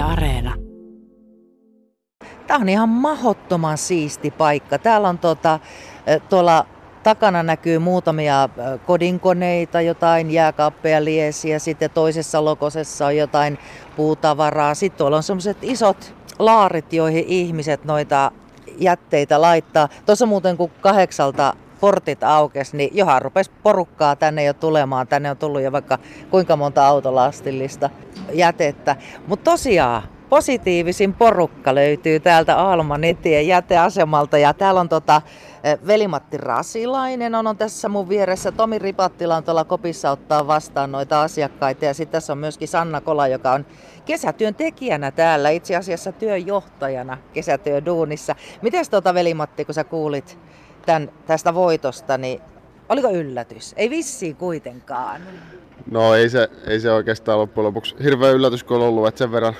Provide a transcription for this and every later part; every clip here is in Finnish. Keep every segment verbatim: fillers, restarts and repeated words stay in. Yle Areena. Tämä on ihan mahdottoman siisti paikka. Täällä on tuota, tuolla takana näkyy muutamia kodinkoneita, jotain jääkaappeja, liesiä, sitten toisessa lokosessa on jotain puutavaraa. Sitten tuolla on sellaiset isot laarit, joihin ihmiset noita jätteitä laittaa. Tuossa muuten kun kahdeksalta portit aukesi, niin johan rupesi porukkaa tänne jo tulemaan. Tänne on tullut jo vaikka kuinka monta autolastillista jätettä. Mutta tosiaan positiivisin porukka löytyy täältä Ahlmannintien jäteasemalta. Ja täällä on tota, Veli-Matti Rasilainen on, on tässä mun vieressä. Tomi Ripattila on tuolla kopissa ottaa vastaan noita asiakkaita. Ja sitten tässä on myöskin Sanna Kola, joka on kesätyön tekijänä täällä. Itse asiassa työjohtajana kesätyöduunissa. Mites tota Veli-Matti, kun sä kuulit Tän, tästä voitosta, niin oliko yllätys? Ei vissiin kuitenkaan. No ei se, ei se oikeastaan loppujen lopuksi hirveä yllätys, kun on ollut, että sen verran,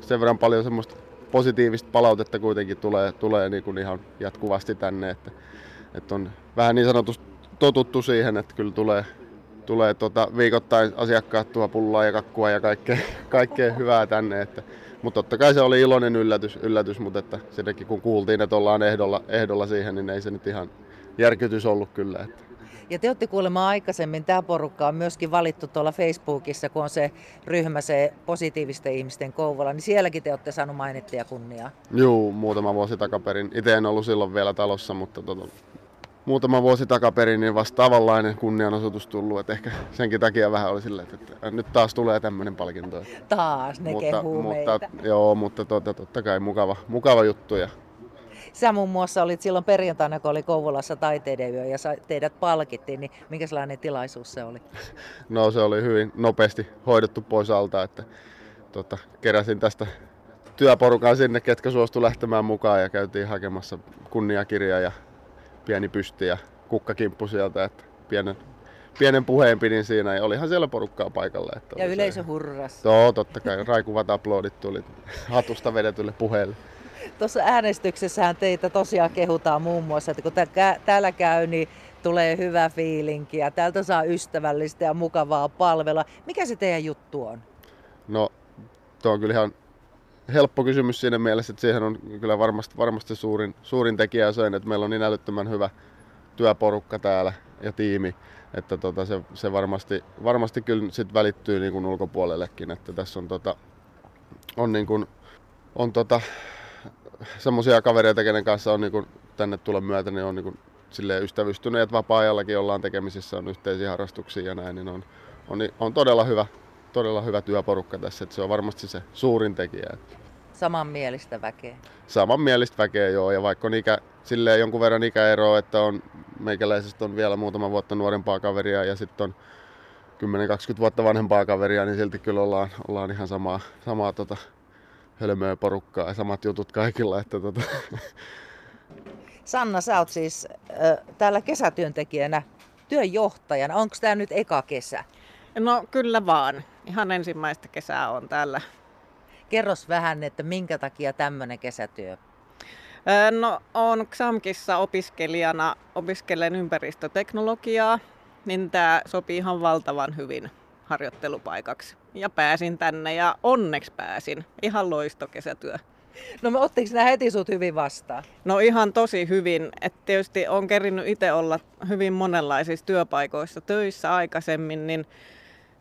sen verran paljon semmoista positiivista palautetta kuitenkin tulee, tulee niin kuin ihan jatkuvasti tänne. Että, että on vähän niin sanotusti totuttu siihen, että kyllä tulee, tulee tota viikoittain asiakkaat tuo pullaa ja kakkua ja kaikkea, kaikkea hyvää tänne. Että, mutta totta kai se oli iloinen yllätys, yllätys mutta että sinnekin kun kuultiin, että ollaan ehdolla, ehdolla siihen, niin ei se nyt ihan järkytys ollut kyllä. Että. Ja te olette kuulemaan aikaisemmin, tämä porukka on myöskin valittu tuolla Facebookissa, kun on se ryhmä, se positiivisten ihmisten Kouvola, niin sielläkin te olette saanut mainittua ja kunniaa. Juu, muutama vuosi takaperin. Itse en ollut silloin vielä talossa, mutta Toto... muutama vuosi takaperin niin vastaavanlainen kunnianosoitus tullut, että ehkä senkin takia vähän oli silleen, että nyt taas tulee tämmöinen palkinto. Taas ne mutta, kehuu mutta, meitä. Joo, mutta totta, totta kai mukava, mukava juttu. Ja. Sä muun muassa olit silloin perjantaina, kun oli Kouvolassa taiteiden yö ja teidät palkittiin, niin minkälainen tilaisuus se oli? No se oli hyvin nopeasti hoidettu pois alta, että tota, keräsin tästä työporukan sinne, ketkä suostu lähtemään mukaan ja käytiin hakemassa kunniakirjaa ja pieni pysti ja kukkakimppu sieltä, että pienen, pienen puheen pidin siinä ja olihan siellä porukkaa paikalla. Että ja yleisö se hurras. Joo, totta kai. Raikuvat aplodit tuli hatusta vedetylle puheelle. Tuossa äänestyksessähän teitä tosiaan kehutaan muun muassa, että kun täällä käy, niin tulee hyvä fiilinki ja täältä saa ystävällistä ja mukavaa palvelua. Mikä se teidän juttu on? No, tuo on kyllä ihan helppo kysymys siinä mielessä, että siihen on kyllä varmasti, varmasti suurin, suurin tekijä sen, että meillä on niin älyttömän hyvä työporukka täällä ja tiimi, että tota se, se varmasti, varmasti kyllä sit välittyy niin kuin ulkopuolellekin, että tässä on, tota, on, niin kuin, on tota, semmoisia kavereita, kenen kanssa on niin kuin tänne tulon myötä, niin on niin kuin silleen ystävystyneet, vapaa-ajallakin ollaan tekemisissä, on yhteisiä harrastuksia ja näin, niin on, on, on todella hyvä. Todella hyvä työporukka tässä, että se on varmasti se suurin tekijä. Samanmielistä väkeä? Samanmielistä väkeä, joo. Ja vaikka on ikä, silleen jonkun verran ikäeroa, että on, meikäläisestä on vielä muutama vuotta nuorempaa kaveria ja sitten on kymmenen kaksikymmentä vuotta vanhempaa kaveria, niin silti kyllä ollaan, ollaan ihan samaa, samaa tota, hölmöä porukkaa ja samat jutut kaikilla. Että, tota. Sanna, sä oot siis äh, täällä kesätyöntekijänä, työjohtajana. Onko tää nyt eka kesä? No kyllä vaan. Ihan ensimmäistä kesää on täällä. Kerros vähän, että minkä takia tämmöinen kesätyö? No olen Xamkissa opiskelijana, opiskelen ympäristöteknologiaa, niin tämä sopii ihan valtavan hyvin harjoittelupaikaksi. Ja pääsin tänne ja onneksi pääsin. Ihan loistokesätyö. No me ottiko nämä heti sut hyvin vastaan? No ihan tosi hyvin. Että tietysti olen kerinnyt itse olla hyvin monenlaisissa työpaikoissa töissä aikaisemmin, niin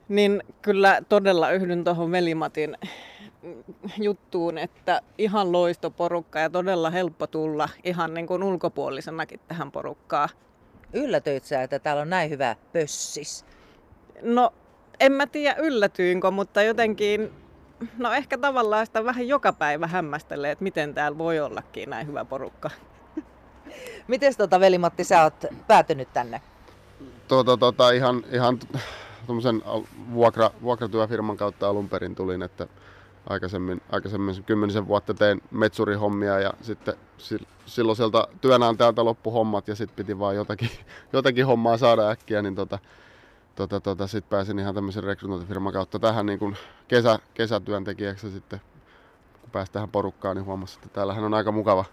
Niin kyllä todella yhdyn tuohon Veli-Matin juttuun, että ihan loistoporukka ja todella helppo tulla ihan niin kuin ulkopuolisenakin tähän porukkaan. Yllätyit sä, että täällä on näin hyvä pössis? No en mä tiedä yllätyinkö, mutta jotenkin, no ehkä tavallaan sitä vähän joka päivä hämmästelee, että miten täällä voi ollakin näin hyvä porukka. Mites tota Veli-Matti, sä oot päätynyt tänne? Tota, tota ihan... ihan... Tuommoisen vuokra, vuokratyöfirman kautta alun perin tulin, että aikaisemmin, aikaisemmin kymmenisen vuotta tein metsurihommia ja sitten silloiselta työnantajalta loppu hommat ja sitten piti vaan jotakin, jotakin hommaa saada äkkiä, niin tota, tota, tota, sitten pääsin ihan tämmöisen rekrytointifirman kautta tähän niin kun kesä, kesätyöntekijäksi sitten, kun pääsi tähän porukkaan, niin huomasin, että täällähän on aika mukava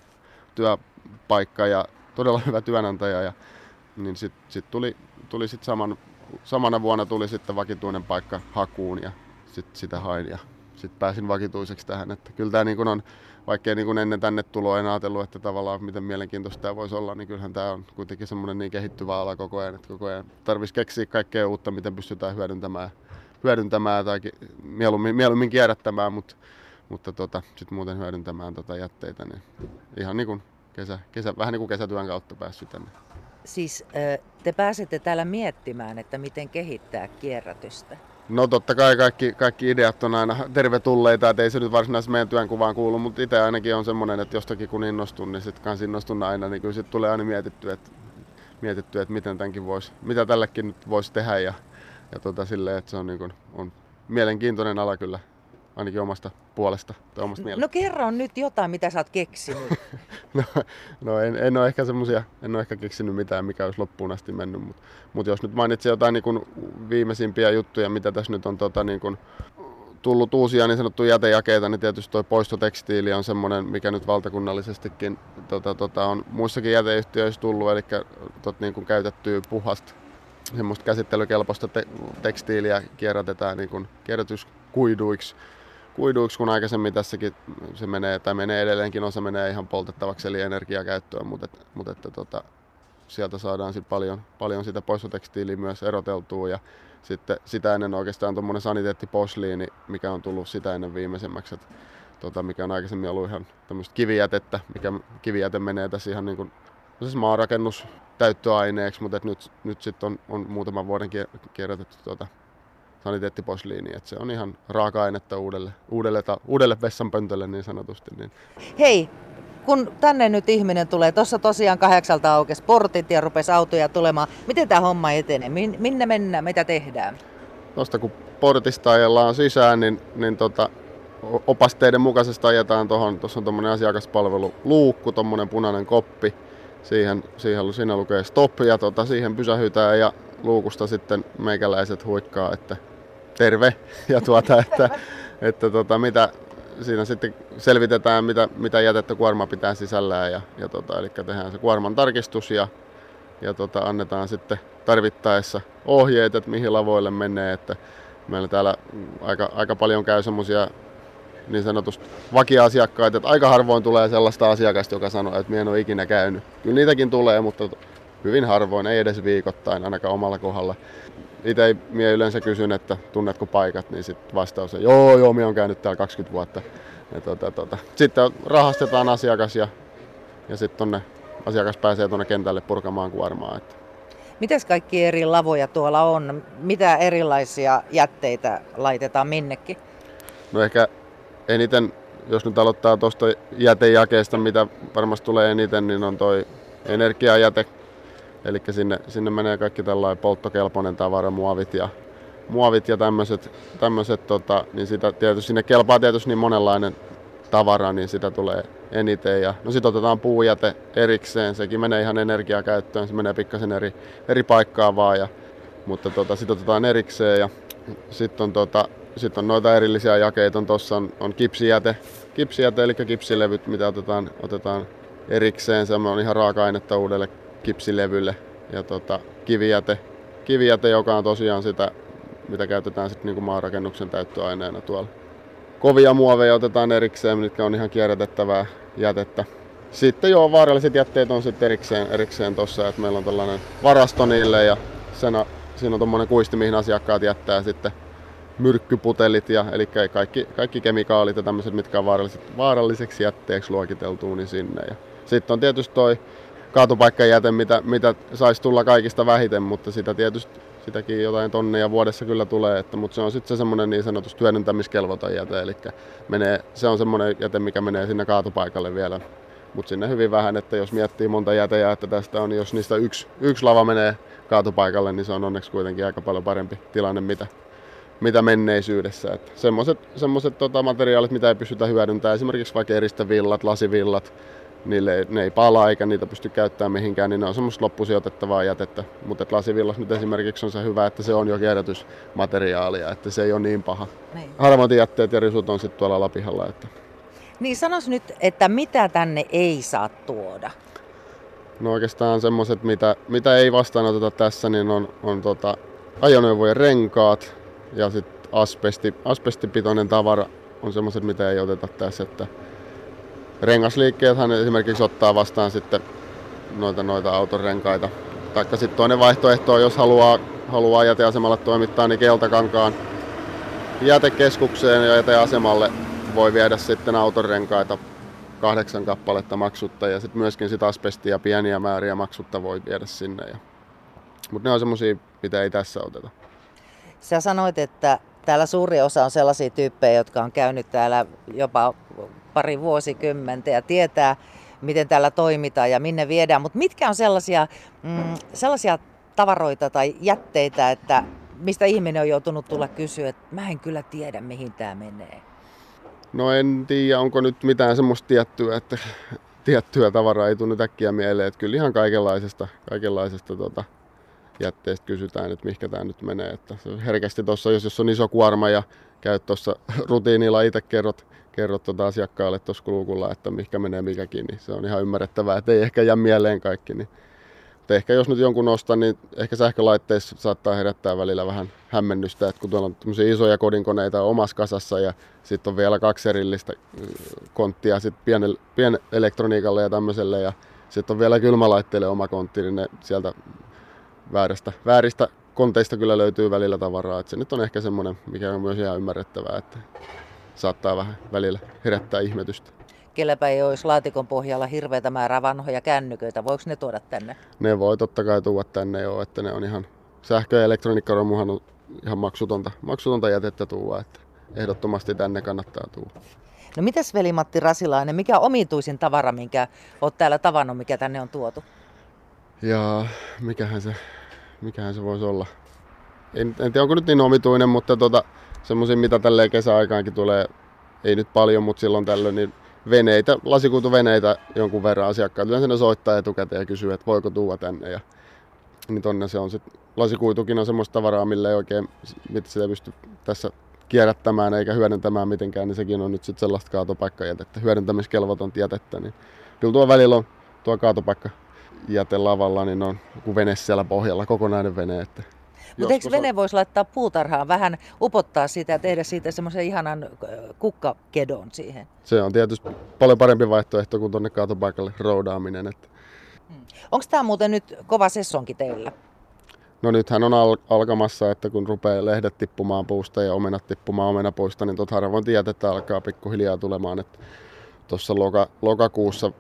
työpaikka ja todella hyvä työnantaja ja niin sitten sit tuli, tuli sitten saman Samana vuonna tuli sitten vakituinen paikka hakuun ja sit sitä hain ja sitten pääsin vakituiseksi tähän. Että kyllä tämä niin on, vaikkei niin ennen tänne tuloa en ajatellut, että tavallaan miten mielenkiintoista tämä voisi olla, niin kyllähän tämä on kuitenkin semmoinen niin kehittyvä ala koko ajan, että koko ajan tarvitsisi keksiä kaikkea uutta, miten pystytään hyödyntämään, hyödyntämään tai mieluummin, mieluummin kierrättämään, mutta, mutta tota, sitten muuten hyödyntämään tota jätteitä. Niin ihan niin kuin kesä, kesä, vähän niin kuin kesätyön kautta päässyt tänne. Siis te pääsette täällä miettimään, että miten kehittää kierrätystä? No totta kai kaikki, kaikki ideat on aina tervetulleita, että ei se nyt varsinaisesti meidän työnkuvaan kuulu, mutta itse ainakin on semmoinen, että jostakin kun innostun, niin sitten kanssa innostun aina, niin kyllä sitten tulee aina mietittyä, että, mietittyä, että miten tämänkin voisi, mitä tälläkin nyt voisi tehdä ja, ja tota, silleen, että se on, niin kuin, on mielenkiintoinen ala kyllä. Ainakin omasta puolesta tai omasta mielestä. No kerro nyt jotain, mitä sä oot keksinyt. no no en, en ole ehkä semmosia, en ole ehkä keksinyt mitään, mikä olisi loppuun asti mennyt. Mutta mut jos nyt mainitsin jotain niin kun viimeisimpiä juttuja, mitä tässä nyt on tota, niin kun tullut uusia niin sanottuja jätejakeita, niin tietysti tuo poistotekstiili on semmoinen, mikä nyt valtakunnallisestikin tota, tota, on muissakin jäteyhtiöissä tullut, eli tot, niin kun käytettyä puhasta, semmoista käsittelykelpoista te- tekstiiliä kierrätetään niin kun kierrätyskuiduiksi. Kuiduiksi, kun aikaisemmin tässäkin se menee, tai menee edelleenkin, osa menee ihan poltettavaksi, eli energiakäyttöön, mutta, mutta että, tota, sieltä saadaan sit paljon, paljon sitä poistotekstiiliä myös eroteltua, ja sitten sitä ennen oikeastaan tuommoinen saniteettiposliini, mikä on tullut sitä ennen viimeisemmäksi, että, tota, mikä on aikaisemmin ollut ihan tämmöistä kivijätettä, mikä kivijäte menee tässä ihan niin kuin siis maanrakennus täyttöaineeksi, mutta nyt, nyt sitten on, on muutaman vuoden kierrätetty tuota saniteettiposliini, että se on ihan raaka-ainetta uudelle, uudelle, ta, uudelle vessanpöntölle niin sanotusti. Niin. Hei, kun tänne nyt ihminen tulee, tuossa tosiaan kahdeksalta aukesi portit ja rupesi autoja tulemaan. Miten tämä homma etenee? Minne mennään? Mitä tehdään? Tuosta kun portista ajellaan sisään, niin, niin tota, opasteiden mukaisesti ajetaan tuohon. Tuossa on tuommoinen asiakaspalveluluukku, tuommoinen punainen koppi. Siihen, siihen, siinä lukee stop ja tota, siihen pysähytään ja luukusta sitten meikäläiset huikkaa, että terve ja tuota, että, että tota, mitä siinä sitten selvitetään, mitä, mitä jätettä kuorma pitää sisällään ja, ja tota, eli tehdään se kuorman tarkistus ja, ja tota, annetaan sitten tarvittaessa ohjeet, että mihin lavoille menee, että meillä täällä aika, aika paljon käy semmoisia niin sanotusti vakia-asiakkaita, että aika harvoin tulee sellaista asiakasta, joka sanoo, että minä en ole ikinä käynyt. Kyllä niitäkin tulee, mutta hyvin harvoin, ei edes viikoittain, ainakaan omalla kohdalla. Itse minä yleensä kysyn, että tunnetko paikat, niin sitten vastaus on, joo, joo, minä olen käynyt täällä kaksikymmentä vuotta. Ja tuota, tuota. Sitten rahastetaan asiakas ja, ja sitten asiakas pääsee tuonne kentälle purkamaan kuormaa. Että. Mitäs kaikki eri lavoja tuolla on? Mitä erilaisia jätteitä laitetaan minnekin? No ehkä eniten, jos nyt aloittaa tuosta jätejakeesta, mitä varmasti tulee eniten, niin on toi energiajäte. Eli sinne, sinne menee kaikki tällainen polttokelpoinen tavara, muovit ja, muovit ja tämmöiset, tämmöiset tota, niin sitä tietysti, sinne kelpaa tietysti niin monenlainen tavara, niin sitä tulee eniten. Ja, no sitten otetaan puujäte erikseen, sekin menee ihan energiakäyttöön, se menee pikkasen eri, eri paikkaa vaan, ja, mutta tota, sitten otetaan erikseen ja sitten on, tota, sit on noita erillisiä jakeita, tuossa on, on kipsijäte, kipsijäte, eli kipsilevyt, mitä otetaan, otetaan erikseen, se on ihan raaka-ainetta uudelle kipsilevylle ja tota, kivijäte. kivijäte, joka on tosiaan sitä, mitä käytetään sitten niinku maanrakennuksen täyttöaineena tuolla. Kovia muoveja otetaan erikseen, mitkä on ihan kierrätettävää jätettä. Sitten joo, vaaralliset jätteet on sitten erikseen, erikseen tuossa, että meillä on tällainen varasto niille ja sen, siinä on tuommoinen kuisti, mihin asiakkaat jättää sitten myrkkyputelit, ja, eli kaikki, kaikki kemikaalit ja tämmöiset, mitkä on vaaralliseksi jätteeksi luokiteltuu, niin sinne. Ja sitten on tietysti toi kaatopaikkajäte, mitä, mitä saisi tulla kaikista vähiten, mutta sitä tietysti sitäkin jotain tonnia vuodessa kyllä tulee, että, mutta se on sitten se semmoinen niin sanotusti hyödyntämiskelvoton jäte, eli menee, se on semmoinen jäte, mikä menee sinne kaatopaikalle vielä, mutta sinne hyvin vähän, että jos miettii monta jäteä, että tästä on, jos niistä yksi, yksi lava menee kaatopaikalle, niin se on onneksi kuitenkin aika paljon parempi tilanne, mitä, mitä menneisyydessä. Semmoiset tota, materiaalit, mitä ei pystytä hyödyntämään, esimerkiksi vaikka eristevillat, lasivillat, niille, ne ei palaa eikä niitä pysty käyttämään mihinkään, niin ne on semmoista loppusijoitettavaa jätettä. Mutta lasivillas nyt esimerkiksi on se hyvä, että se on jo kierrätysmateriaalia, että se ei ole niin paha. Harvoin jätteet ja risut on sitten tuolla Lapihalla. Että. Niin sanois nyt, että mitä tänne ei saa tuoda? No oikeastaan semmoiset, mitä, mitä ei vastaanoteta tässä, niin on, on tota, ajoneuvojen renkaat ja sitten asbesti, asbestipitoinen tavara. on semmoiset, mitä ei oteta tässä. Että rengasliikkeethän esimerkiksi ottaa vastaan sitten noita, noita autorenkaita. Taikka sitten toinen vaihtoehto on, jos haluaa, haluaa jäteasemalla toimittaa, niin Keltakankaan jätekeskukseen ja jäteasemalle voi viedä sitten autorenkaita kahdeksan kappaletta maksutta, ja sitten myöskin sitä asbestia pieniä määriä maksutta voi viedä sinne. Mutta ne on semmoisia, mitä ei tässä oteta. Sä sanoit, että täällä suuri osa on sellaisia tyyppejä, jotka on käynyt täällä jopa pari vuosikymmentä ja tietää, miten täällä toimitaan ja minne viedään. Mutta mitkä on sellaisia, mm, sellaisia tavaroita tai jätteitä, että mistä ihminen on joutunut tulla kysyä, että mä en kyllä tiedä, mihin tää menee? No en tiedä, onko nyt mitään semmoista tiettyä, että tiettyä tavaraa ei tule nyt äkkiä mieleen. Että kyllä ihan kaikenlaisesta, kaikenlaisesta tota, jätteestä kysytään, että mihinkä tämä nyt menee. Että herkästi tuossa, jos, jos on iso kuorma ja käyt tuossa rutiinilla, itse kerrot, kerrot tota asiakkaalle tuossa luukulla, että mihinkä menee mikäkin, niin se on ihan ymmärrettävää, että ei ehkä jää mieleen kaikki. Niin. Mutta ehkä jos nyt jonkun ostan, niin ehkä sähkölaitteissa saattaa herättää välillä vähän hämmennystä, että kun tuolla on tämmöisiä isoja kodinkoneita omassa kasassa ja sitten on vielä kaksi erillistä konttia sitten pienen, pienen elektroniikalle ja tämmöiselle ja sitten on vielä kylmälaitteelle oma kontti, niin ne sieltä vääristä, vääristä konteista kyllä löytyy välillä tavaraa. Että se nyt on ehkä semmoinen, mikä on myös ihan ymmärrettävää, että saattaa vähän välillä herättää ihmetystä. Kelläpä ei olisi laatikon pohjalla hirveätä määrää vanhoja kännyköitä. Voiko ne tuoda tänne? Ne voi totta kai tuoda tänne jo, että ne on ihan sähkö- ja elektroniikkaromuhan on ihan maksutonta, maksutonta jätettä tuoda, että ehdottomasti tänne kannattaa tuoda. No mitäs Veli-Matti Rasilainen, mikä on omituisin tavara, minkä olet täällä tavannut, mikä tänne on tuotu? Jaa, mikähän se, mikähän se voisi olla? En, en tiedä, onko nyt niin omituinen, mutta tuota, semmoisia mitä tälleen kesäaikaankin tulee, ei nyt paljon, mutta silloin tällöin, niin veneitä, lasikuituveneitä jonkun verran asiakkaat. Yleensä ne soittaa etukäteen ja kysyy, että voiko tuua tänne. Ja, niin tonne se on sitten. Lasikuitukin on semmoista tavaraa, millä ei oikein sitä pysty tässä kierrättämään eikä hyödyntämään mitenkään, niin sekin on nyt sitten sellaista kaatopaikkajätettä, hyödyntämiskelvotonta jätettä. Niin. Kyllä tuo välillä on tuo kaatopaikkajäte lavalla, niin on kuin vene siellä pohjalla, kokonainen vene. Että mutta eikö vene voisi laittaa puutarhaan, vähän upottaa sitä ja tehdä siitä semmoisen ihanan kukkakedon siihen? Se on tietysti paljon parempi vaihtoehto kuin tuonne kaatopaikalle roudaaminen. Että. Onko tämä muuten nyt kova sessonki teillä? No nythän on al- alkamassa, että kun rupeaa lehdet tippumaan puusta ja omenat tippumaan omenapuista, niin tuota harvoin tietetä alkaa pikkuhiljaa tulemaan. Tuossa loka- lokakuussa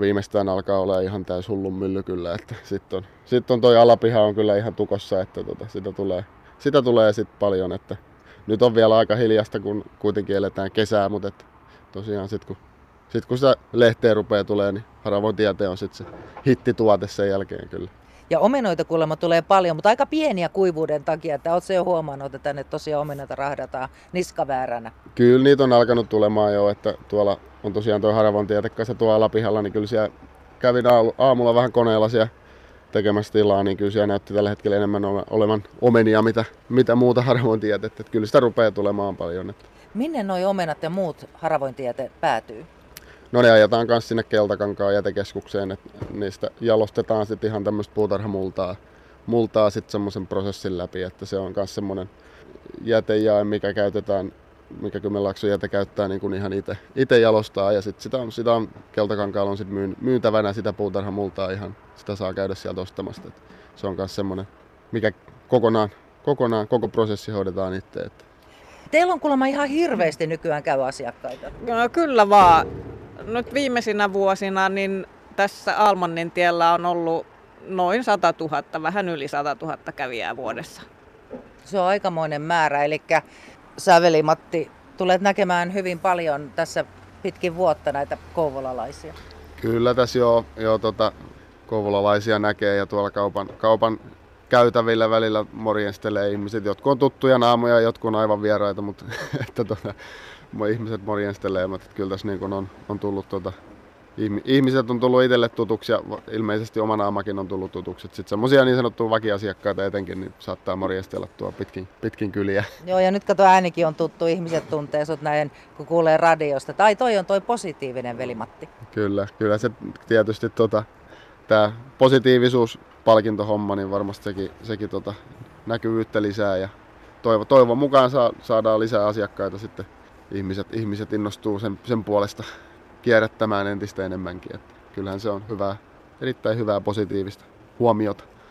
viimeistään alkaa olla ihan täys hullun mylly kyllä, että sitten on, sit on toi alapiha on kyllä ihan tukossa, että tota, sitä tulee, sitä tulee sit paljon, että nyt on vielä aika hiljasta, kun kuitenkin eletään kesää, mutta et tosiaan sit kun, sit kun sitä lehteä rupeaa tulee, niin haravoin tiete on sit se hittituote sen jälkeen kyllä. Ja omenoita kuulemma tulee paljon, mutta aika pieniä kuivuuden takia, että ootko jo huomannut, että tänne tosiaan omenoita rahdataan niskavääränä? Kyllä niitä on alkanut tulemaan jo, että tuolla on tosiaan tuo haravointietä kanssa tuolla alapihalla, niin kyllä siellä kävin aamulla vähän koneella siellä tekemässä tilaa, niin kyllä siellä näytti tällä hetkellä enemmän olevan omenia, mitä, mitä muuta haravointietettä. Kyllä sitä rupeaa tulemaan paljon. Että. Minne nuo omenat ja muut haravointietet päätyy? No ne ajetaan myös sinne Keltakankaan jätekeskukseen, että niistä jalostetaan sitten ihan tämmöistä puutarhamultaa multaa sitten semmoisen prosessin läpi, että se on myös semmoinen jätejae, mikä käytetään, mikä Kymen laakson jäte käyttää niin kuin ihan itse jalostaa ja sitten sitä on, sitä on Keltakankaalla on sitten myytävänä sitä puutarhamultaa ihan, sitä saa käydä sieltä ostamasta, että se on myös semmoinen, mikä kokonaan, kokonaan, koko prosessi hoidetaan itse, että. Teillä on kuulemma ihan hirveästi nykyään käy asiakkaita. No, kyllä vaan. Nyt viimeisinä vuosina niin tässä Ahlmannintiellä on ollut noin sata tuhatta, vähän yli sata tuhatta kävijää vuodessa. Se on aikamoinen määrä, eli sä Veli-Matti tulet näkemään hyvin paljon tässä pitkin vuotta näitä kouvolalaisia. Kyllä tässä jo, jo tota, kouvolalaisia näkee ja tuolla kaupan, kaupan käytävillä välillä morjenstelee ihmiset. Jotkut on tuttuja naamoja, jotkut on aivan vieraita, mutta että tota, ihmiset morjenstelee, mutta kyllä tässä niin kun on, on tullut, tuota, ihmiset on tullut itselle tutuksi ja ilmeisesti oma naamakin on tullut tutuksi. Sitten semmoisia niin sanottuja vakiasiakkaita etenkin niin saattaa morjestella tuo pitkin, pitkin kyliä. Joo ja nyt kato äänikin on tuttu, ihmiset tuntee sut näin kun kuulee radiosta. Tai toi on toi positiivinen Veli-Matti. Kyllä, kyllä se tietysti tota, tämä positiivisuus palkintohomma, niin varmasti sekin, sekin tota, näkyvyyttä lisää ja toivon, toivon mukaan saa, saadaan lisää asiakkaita sitten ihmiset, ihmiset innostuu sen, sen puolesta kierrättämään entistä enemmänkin. Että kyllähän se on hyvää, erittäin hyvää positiivista huomiota.